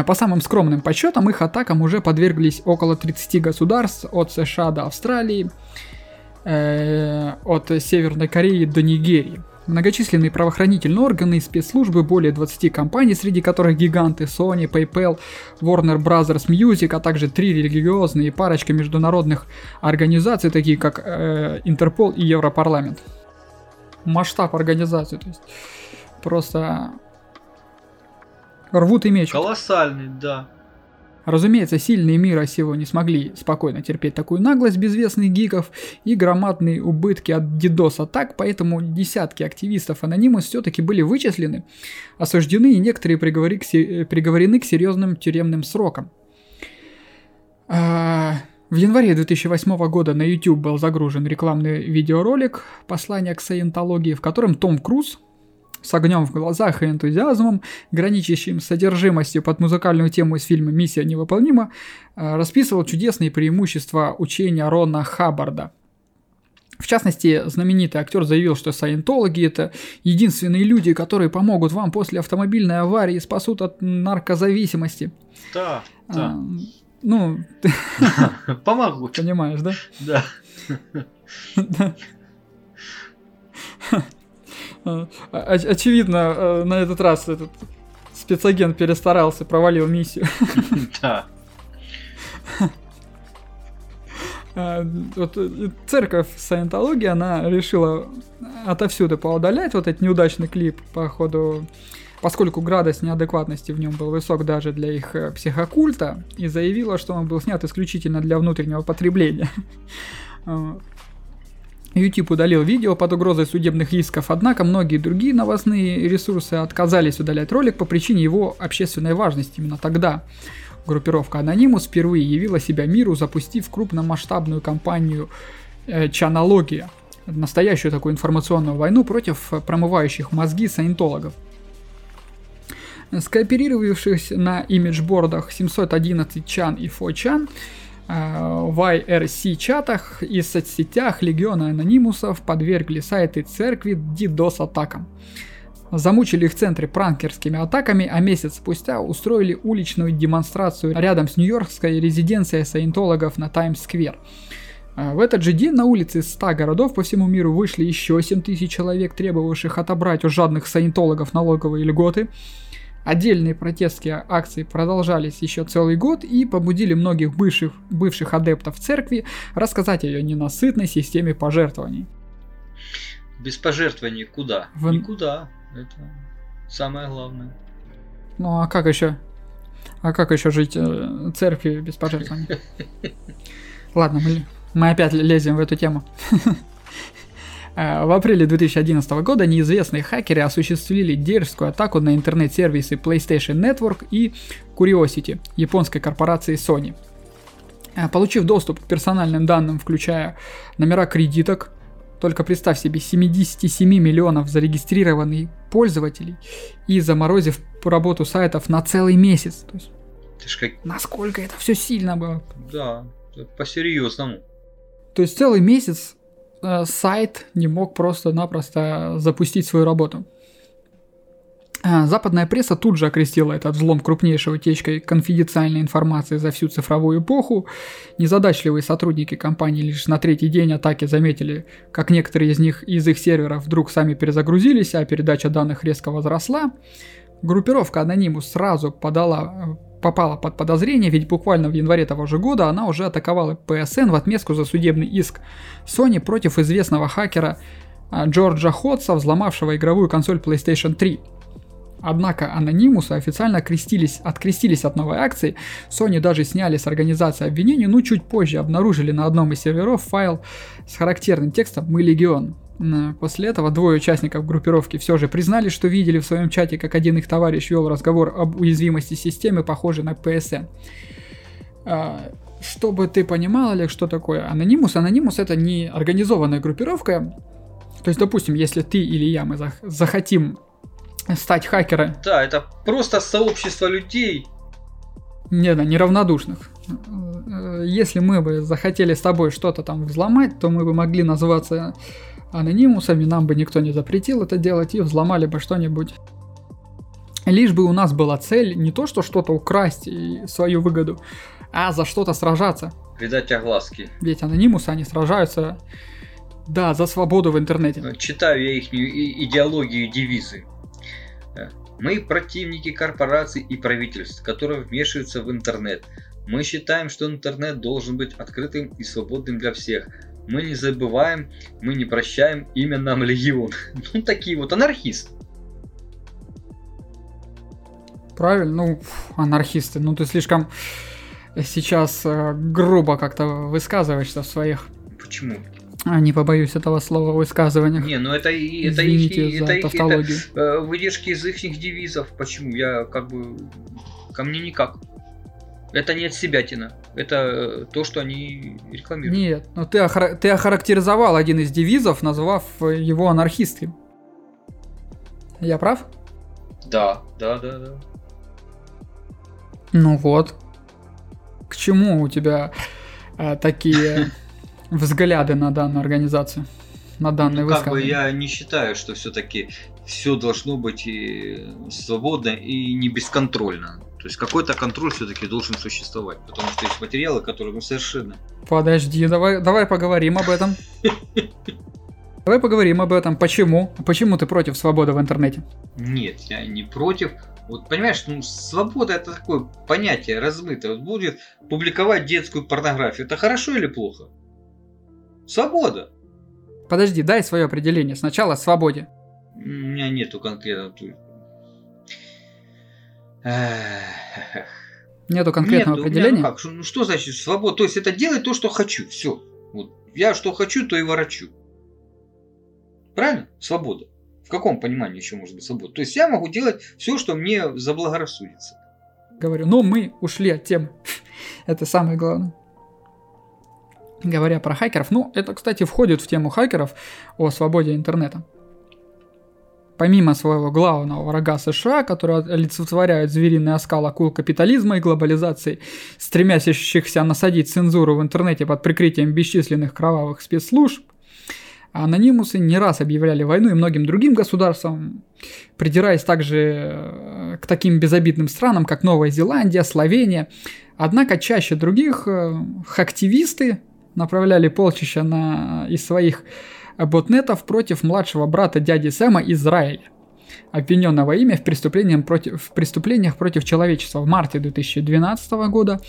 По самым скромным подсчетам, их атакам уже подверглись около 30 государств, от США до Австралии, от Северной Кореи до Нигерии. Многочисленные правоохранительные органы и спецслужбы, более 20 компаний, среди которых гиганты Sony, PayPal, Warner Brothers Music, а также три религиозные и парочка международных организаций, такие как Интерпол и Европарламент. Масштаб организации, то есть просто рвут и мечут. Колоссальный, да. Разумеется, сильные мира сего не смогли спокойно терпеть такую наглость безвестных гиков и громадные убытки от дидос-атак, поэтому десятки активистов Anonymous все-таки были вычислены, осуждены и некоторые приговорены к серьезным тюремным срокам. В январе 2008 года на YouTube был загружен рекламный видеоролик «Послание к саентологии», в котором Том Круз с огнем в глазах и энтузиазмом, граничащим с содержимостью под музыкальную тему из фильма «Миссия невыполнима», расписывал чудесные преимущества учения Рона Хаббарда. В частности, знаменитый актер заявил, что саентологи – это единственные люди, которые помогут вам после автомобильной аварии и спасут от наркозависимости. Да, да. Ну, помогут. Понимаешь, да? Да. Очевидно, на этот раз этот спецагент перестарался, провалил миссию. Да. Вот церковь саентологии, она решила отовсюду поудалять вот этот неудачный клип, походу, поскольку градус неадекватности в нем был высок даже для их психокульта, и заявила, что он был снят исключительно для внутреннего потребления. YouTube удалил видео под угрозой судебных исков, однако многие другие новостные ресурсы отказались удалять ролик по причине его общественной важности. Именно тогда группировка Anonymous впервые явила себя миру, запустив крупномасштабную кампанию «Чанология», настоящую такую информационную войну против промывающих мозги саентологов. Скооперировавшись на имиджбордах 711 Чан и 4Чан, в IRC-чатах и соцсетях легиона анонимусов подвергли сайты церкви DDoS-атакам. Замучили их центры пранкерскими атаками, а месяц спустя устроили уличную демонстрацию рядом с нью-йоркской резиденцией саентологов на Таймс-сквер. В этот же день на улице 100 городов по всему миру вышли еще 7000 человек, требовавших отобрать у жадных саентологов налоговые льготы. Отдельные протестные акции продолжались еще целый год и побудили многих бывших адептов церкви рассказать о ее ненасытной системе пожертвований. Без пожертвований куда? Никуда. Это самое главное. Ну а как еще? А как еще жить церкви без пожертвований? Ладно, мы опять лезем в эту тему. В апреле 2011 года неизвестные хакеры осуществили дерзкую атаку на интернет-сервисы PlayStation Network и Curiosity японской корпорации Sony. Получив доступ к персональным данным, включая номера кредиток, только представь себе 77 миллионов зарегистрированных пользователей и заморозив работу сайтов на целый месяц. То есть, насколько это все сильно было? Да, по-серьезному. То есть целый месяц сайт не мог просто-напросто запустить свою работу. Западная пресса тут же окрестила этот взлом крупнейшей утечкой конфиденциальной информации за всю цифровую эпоху. Незадачливые сотрудники компании лишь на третий день атаки заметили, как некоторые из них из их серверов вдруг сами перезагрузились, а передача данных резко возросла. Группировка Anonymous сразу попала под подозрение, ведь буквально в январе того же года она уже атаковала ПСН в отместку за судебный иск Sony против известного хакера Джорджа Ходса, взломавшего игровую консоль PlayStation 3. Однако Anonymous официально открестились от новой акции, Sony даже сняли с организации обвинения, но чуть позже обнаружили на одном из серверов файл с характерным текстом «Мы легион». После этого двое участников группировки все же признали, что видели в своем чате, как один их товарищ вел разговор об уязвимости системы, похожей на ПСН. Чтобы ты понимал, Олег, что такое Анонимус? Анонимус — это не организованная группировка. То есть, допустим, если ты или я, мы захотим стать хакерами... Да, это просто сообщество людей. Не, да, неравнодушных. Если мы бы захотели с тобой что-то там взломать, то мы бы могли называться анонимусами, нам бы никто не запретил это делать, и взломали бы что-нибудь. Лишь бы у нас была цель не то, что что-то украсть и свою выгоду, а за что-то сражаться. Видать, огласки. Ведь анонимусы, они сражаются, да, за свободу в интернете. Читаю я их идеологию и девизы. Мы противники корпораций и правительств, которые вмешиваются в интернет. Мы считаем, что интернет должен быть открытым и свободным для всех. Мы не забываем, мы не прощаем, имя нам легион. Ну, такие вот анархисты. Правильно, ну, анархисты. Ну, ты слишком сейчас грубо как-то высказываешься в своих... Почему? Не побоюсь этого слова, высказывания. Не, ну это и это выдержки из их девизов. Почему? Я как бы... Ко мне никак. Это не от себятина. Это то, что они рекламируют. Нет, но ты охарактеризовал один из девизов, назвав его анархистским. Я прав? Да. Ну вот. К чему у тебя такие взгляды на данную организацию? На данное высказывание? Как бы я не считаю, что все-таки все должно быть и свободно, и не бесконтрольно. То есть какой-то контроль все-таки должен существовать, потому что есть материалы, которые ну, совершенно... Подожди, давай поговорим об этом. Давай поговорим об этом. Почему? Почему ты против свободы в интернете? Нет, я не против. Вот понимаешь, ну свобода — это такое понятие размытое. Вот будет публиковать детскую порнографию. Это хорошо или плохо? Свобода. Подожди, дай свое определение. Сначала о свободе. У меня нету конкретного... Нету конкретного определения? Нет, как? Ну что значит свобода? То есть это делать то, что хочу. Все. Вот. Я что хочу, то и ворочу. Правильно? Свобода. В каком понимании еще может быть свобода? То есть я могу делать все, что мне заблагорассудится. Говорю, но мы ушли от темы. Это самое главное. Говоря про хакеров, ну это, кстати, входит в тему хакеров о свободе интернета. Помимо своего главного врага США, который олицетворяет звериный оскал акул капитализма и глобализации, стремящихся насадить цензуру в интернете под прикрытием бесчисленных кровавых спецслужб, анонимусы не раз объявляли войну и многим другим государствам, придираясь также к таким безобидным странам, как Новая Зеландия, Словения. Однако чаще других хактивисты направляли полчища из своих ботнетов против младшего брата дяди Сэма Израиля, обвиненного ими в преступлениях против человечества. В марте 2012 года,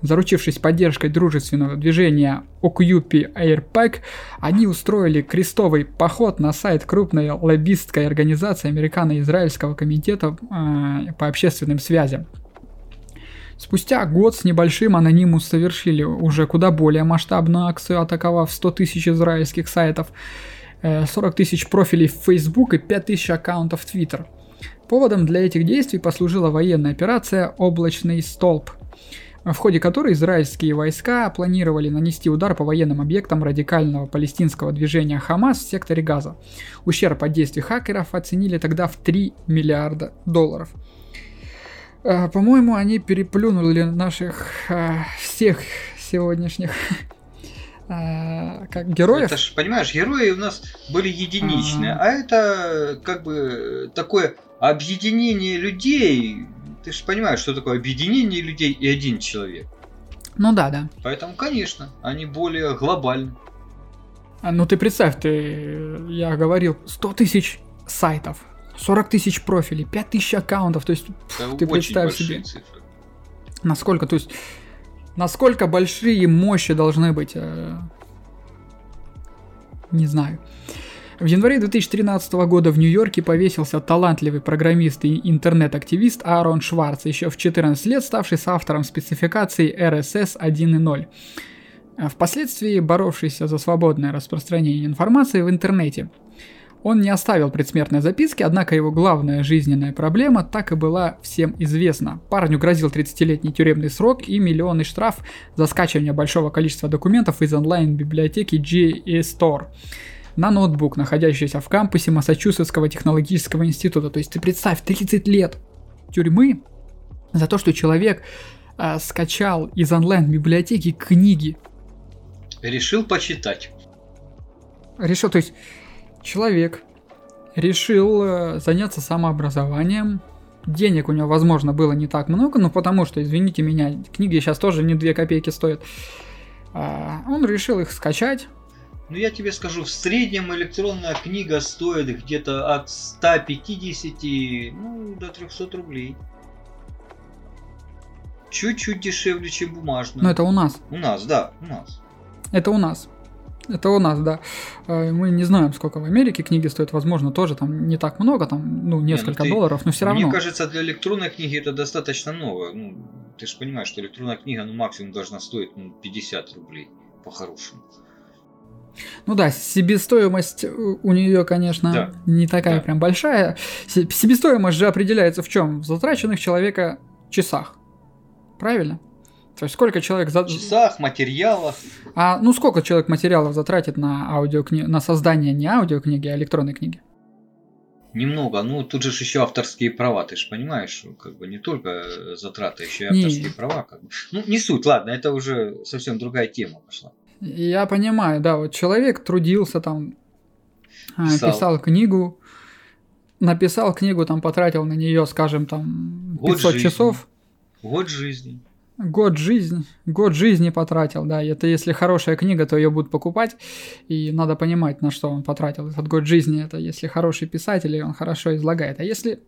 заручившись поддержкой дружественного движения Occupy AirPAC, они устроили крестовый поход на сайт крупной лоббистской организации Американо-Израильского комитета по общественным связям. Спустя год с небольшим анонимус совершили уже куда более масштабную акцию, атаковав 100 тысяч израильских сайтов, 40 тысяч профилей в Facebook и 5 тысяч аккаунтов в Twitter. Поводом для этих действий послужила военная операция «Облачный столб», в ходе которой израильские войска планировали нанести удар по военным объектам радикального палестинского движения «Хамас» в секторе Газа. Ущерб от действий хакеров оценили тогда в $3 миллиарда. По-моему, они переплюнули наших всех сегодняшних как героев. Это ж, понимаешь, герои у нас были единичные, а это как бы такое объединение людей. Ты же понимаешь, что такое объединение людей и один человек. Ну да. Поэтому, конечно, они более глобальны. Ну ты представь, я говорил, 100 тысяч сайтов. 40 тысяч профилей, 5 тысяч аккаунтов, то есть ты представь себе, цифры. Насколько, то есть, насколько большие мощи должны быть, не знаю. В январе 2013 года в Нью-Йорке повесился талантливый программист и интернет-активист Аарон Шварц, еще в 14 лет ставший соавтором спецификации RSS 1.0. Впоследствии боровшийся за свободное распространение информации в интернете. Он не оставил предсмертной записки, однако его главная жизненная проблема так и была всем известна. Парню грозил 30-летний тюремный срок и миллионный штраф за скачивание большого количества документов из онлайн-библиотеки JSTOR на ноутбук, находящийся в кампусе Массачусетского технологического института. То есть ты представь, 30 лет тюрьмы за то, что человек скачал из онлайн-библиотеки книги. Решил почитать. Решил, то есть... Человек решил заняться самообразованием. Денег у него, возможно, было не так много, но потому что, извините меня, книги сейчас тоже не 2 копейки стоят. Он решил их скачать. Ну, я тебе скажу, в среднем электронная книга стоит где-то от 150 до 300 рублей. Чуть-чуть дешевле, чем бумажная. Но это у нас. У нас, да, у нас. Это у нас. Это у нас, да. Мы не знаем, сколько в Америке книги стоят. Возможно, тоже там не так много, там, несколько долларов, но все равно. Мне кажется, для электронной книги это достаточно много. Ну, ты же понимаешь, что электронная книга, максимум должна стоить 50 рублей, по-хорошему. Ну да, себестоимость у нее, конечно, да. Не такая прям большая. Себестоимость же определяется в чем? В затраченных человека часах. Правильно? То есть сколько человек часах, материалов. Сколько человек материалов затратит на на создание не аудиокниги, а электронной книги? Немного. Тут же еще авторские права, ты же понимаешь, не только затраты, еще и авторские права. Не суть, ладно, это уже совсем другая тема пошла. Я понимаю, да, человек трудился там, писал книгу, написал книгу, потратил на нее, скажем, 500 часов. Год жизни потратил, да. Это если хорошая книга, то ее будут покупать. И надо понимать, на что он потратил этот год жизни. Это если хороший писатель, и он хорошо излагает. А если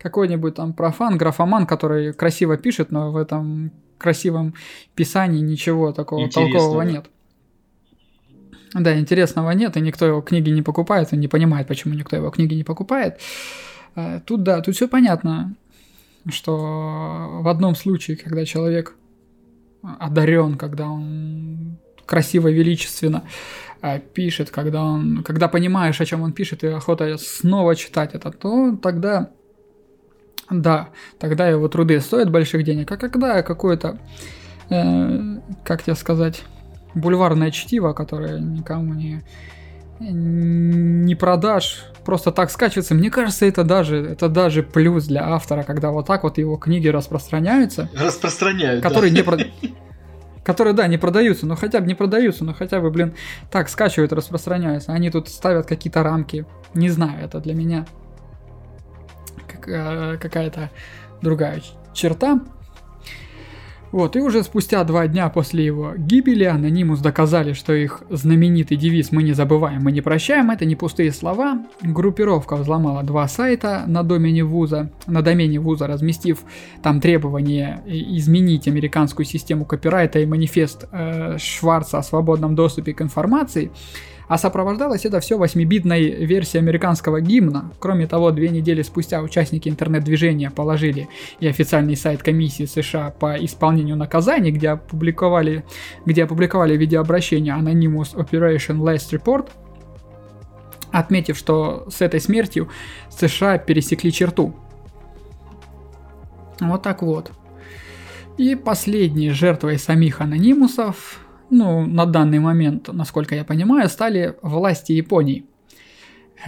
какой-нибудь профан, графоман, который красиво пишет, но в этом красивом писании ничего такого толкового нет. Да, интересного нет, и никто его книги не покупает, он не понимает, почему никто его книги не покупает. Тут все понятно. Что в одном случае, когда человек одарен, когда он красиво, величественно пишет, когда понимаешь, о чем он пишет, и охота снова читать это, то тогда его труды стоят больших денег. А когда какое-то, бульварное чтиво, которое никому не продашь, просто так скачивается. Мне кажется, это даже плюс для автора, когда его книги распространяются. Не продаются, но хотя бы, так скачивают, распространяются. Они тут ставят какие-то рамки. Не знаю, это для меня какая-то другая черта. И уже спустя 2 дня после его гибели Анонимус доказали, что их знаменитый девиз «Мы не забываем, мы не прощаем» — это не пустые слова. Группировка взломала 2 сайта на домене вуза, разместив там требование изменить американскую систему копирайта и манифест Шварца о свободном доступе к информации. А сопровождалось это все 8-битной версией американского гимна. Кроме того, 2 недели спустя участники интернет-движения положили и официальный сайт комиссии США по исполнению наказаний, где опубликовали видеообращение Anonymous Operation Last Report, отметив, что с этой смертью США пересекли черту. И последней жертвой самих анонимусов... на данный момент, насколько я понимаю, стали власти Японии,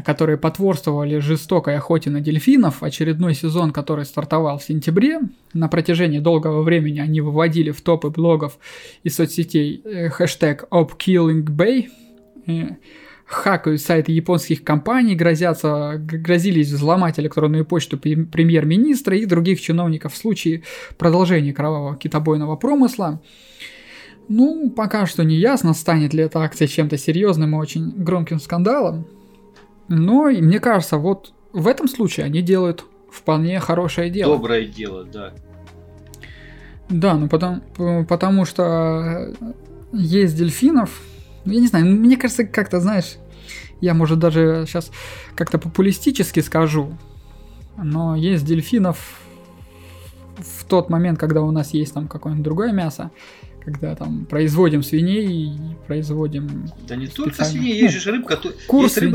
которые потворствовали жестокой охоте на дельфинов, очередной сезон, который стартовал в сентябре. На протяжении долгого времени они выводили в топы блогов и соцсетей хэштег #OpKillingBay. Хакают сайты японских компаний, грозились взломать электронную почту премьер-министра и других чиновников в случае продолжения кровавого китобойного промысла. Пока что не ясно, станет ли эта акция чем-то серьезным и очень громким скандалом. Но, мне кажется, в этом случае они делают вполне хорошее дело. Доброе дело, да. Да, потому что есть дельфинов. Я не знаю, мне кажется, я, может, даже сейчас как-то популистически скажу, но есть дельфинов в тот момент, когда у нас есть какое-нибудь другое мясо, когда там производим свиней, производим... Да не только свиней, есть же рыбы,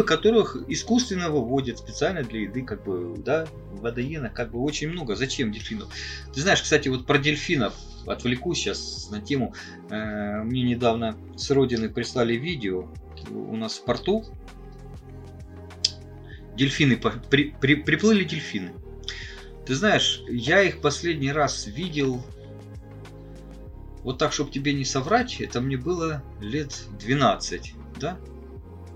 которых искусственно выводят специально для еды, как бы, да, водоенок, как бы очень много. Зачем дельфинов? Ты знаешь, кстати, вот про дельфинов отвлекусь сейчас на тему. Мне недавно с родины прислали видео, у нас в порту дельфины, приплыли дельфины. Ты знаешь, я их последний раз видел, вот так, чтобы тебе не соврать, это мне было лет 12, да?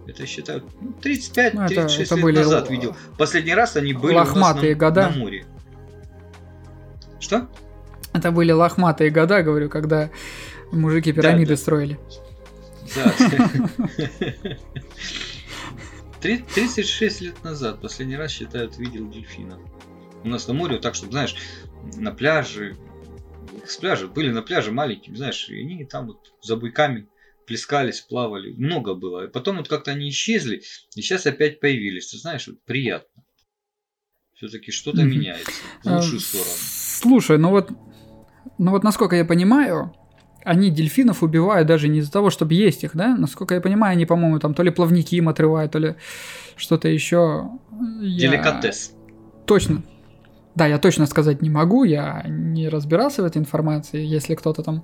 Это, считаю, 35-36 лет назад видел. Последний раз они были у нас на море. Что? Это были лохматые года, говорю, когда мужики пирамиды строили. Да. 36 лет назад последний раз, считают, видел дельфинов. У нас на море, вот так, чтобы, знаешь, на пляже, с пляжа, были на пляже маленькие, знаешь, и они там вот за буйками плескались, плавали, много было. И потом вот как-то они исчезли, и сейчас опять появились. Ты знаешь, вот приятно. Все-таки что-то меняется в лучшую сторону. Слушай, ну вот насколько я понимаю, они дельфинов убивают даже не из-за того, чтобы есть их, да? Насколько я понимаю, они, по-моему, там то ли плавники им отрывают, то ли что-то еще. Деликатес. Точно. Да, я точно сказать не могу, я не разбирался в этой информации, если кто-то там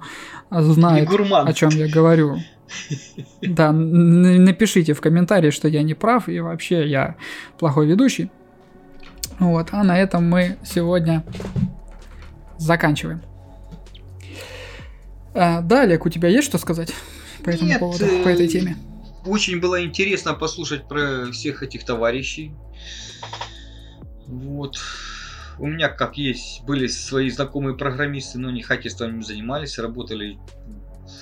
знает, о чем я говорю. Да, напишите в комментарии, что я не прав, и вообще я плохой ведущий. Вот, а на этом мы сегодня заканчиваем. Да, Олег, у тебя есть что сказать по этому поводу, по этой теме? Очень было интересно послушать про всех этих товарищей. Вот. У меня, как есть, были свои знакомые программисты, но они хакерством не занимались, работали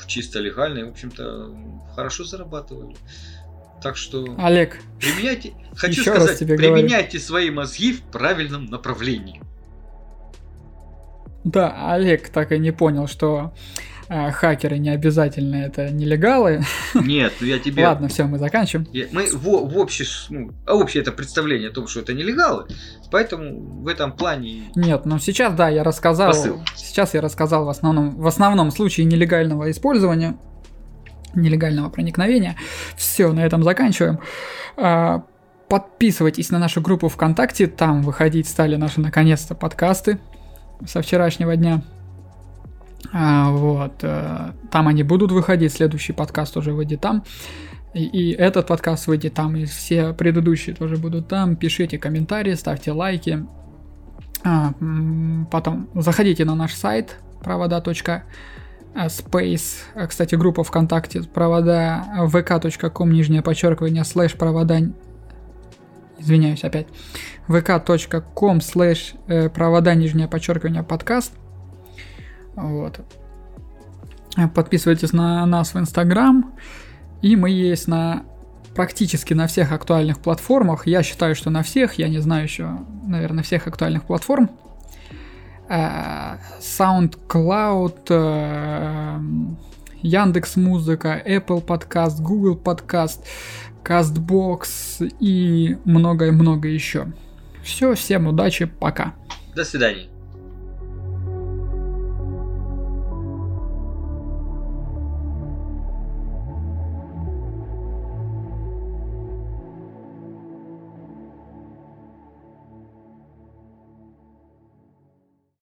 чисто легально и, в общем-то, хорошо зарабатывали. Так что... Олег, применяйте, хочу сказать, применяйте свои мозги в правильном направлении. Да, Олег так и не понял, что хакеры не обязательно это нелегалы. Нет, ну я тебе... Ладно, все, мы заканчиваем. Мы в общее это представление о том, что это нелегалы, поэтому в этом плане... Нет, но сейчас, да, я рассказал... Посыл. Сейчас я рассказал в основном случае нелегального использования, нелегального проникновения. Все, на этом заканчиваем. Подписывайтесь на нашу группу ВКонтакте, там выходить стали наши, наконец-то, подкасты со вчерашнего дня. Вот, там они будут выходить, следующий подкаст уже выйдет там, и этот подкаст выйдет там, и все предыдущие тоже будут там. Пишите комментарии, ставьте лайки, потом заходите на наш сайт провода.space, кстати, группа ВКонтакте провода vk.com/провода, извиняюсь, опять vk.com/провода_подкаст. Вот. Подписывайтесь на нас в Инстаграм, и мы есть практически на всех актуальных платформах. Я считаю, что на всех, я не знаю еще, наверное, всех актуальных платформ. SoundCloud, Яндекс.Музыка, Apple Podcast, Google Podcast, Castbox и многое-многое еще. Все, всем удачи, пока. До свидания.